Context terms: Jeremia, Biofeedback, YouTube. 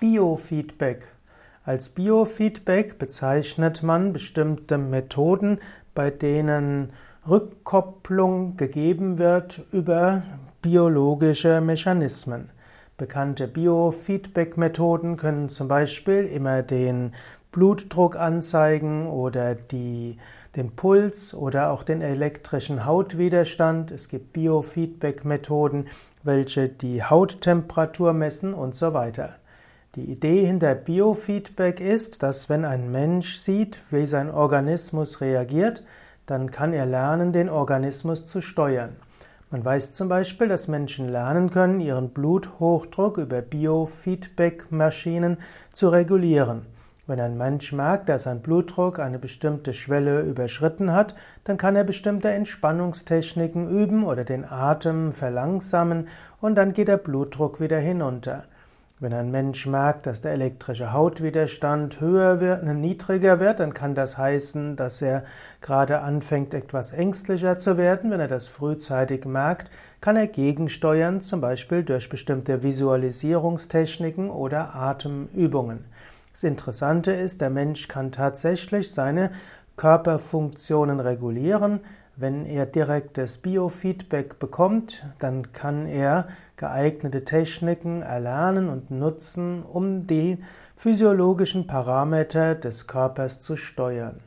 Biofeedback. Als Biofeedback bezeichnet man bestimmte Methoden, bei denen Rückkopplung gegeben wird über biologische Mechanismen. Bekannte Biofeedback-Methoden können zum Beispiel immer den Blutdruck anzeigen oder den Puls oder auch den elektrischen Hautwiderstand. Es gibt Biofeedback-Methoden, welche die Hauttemperatur messen und so weiter. Die Idee hinter Biofeedback ist, dass wenn ein Mensch sieht, wie sein Organismus reagiert, dann kann er lernen, den Organismus zu steuern. Man weiß zum Beispiel, dass Menschen lernen können, ihren Bluthochdruck über Biofeedback-Maschinen zu regulieren. Wenn ein Mensch merkt, dass sein Blutdruck eine bestimmte Schwelle überschritten hat, dann kann er bestimmte Entspannungstechniken üben oder den Atem verlangsamen und dann geht der Blutdruck wieder hinunter. Wenn ein Mensch merkt, dass der elektrische Hautwiderstand niedriger wird, dann kann das heißen, dass er gerade anfängt, etwas ängstlicher zu werden. Wenn er das frühzeitig merkt, kann er gegensteuern, zum Beispiel durch bestimmte Visualisierungstechniken oder Atemübungen. Das Interessante ist, der Mensch kann tatsächlich seine Körperfunktionen regulieren. Wenn er direktes Biofeedback bekommt, dann kann er geeignete Techniken erlernen und nutzen, um die physiologischen Parameter des Körpers zu steuern.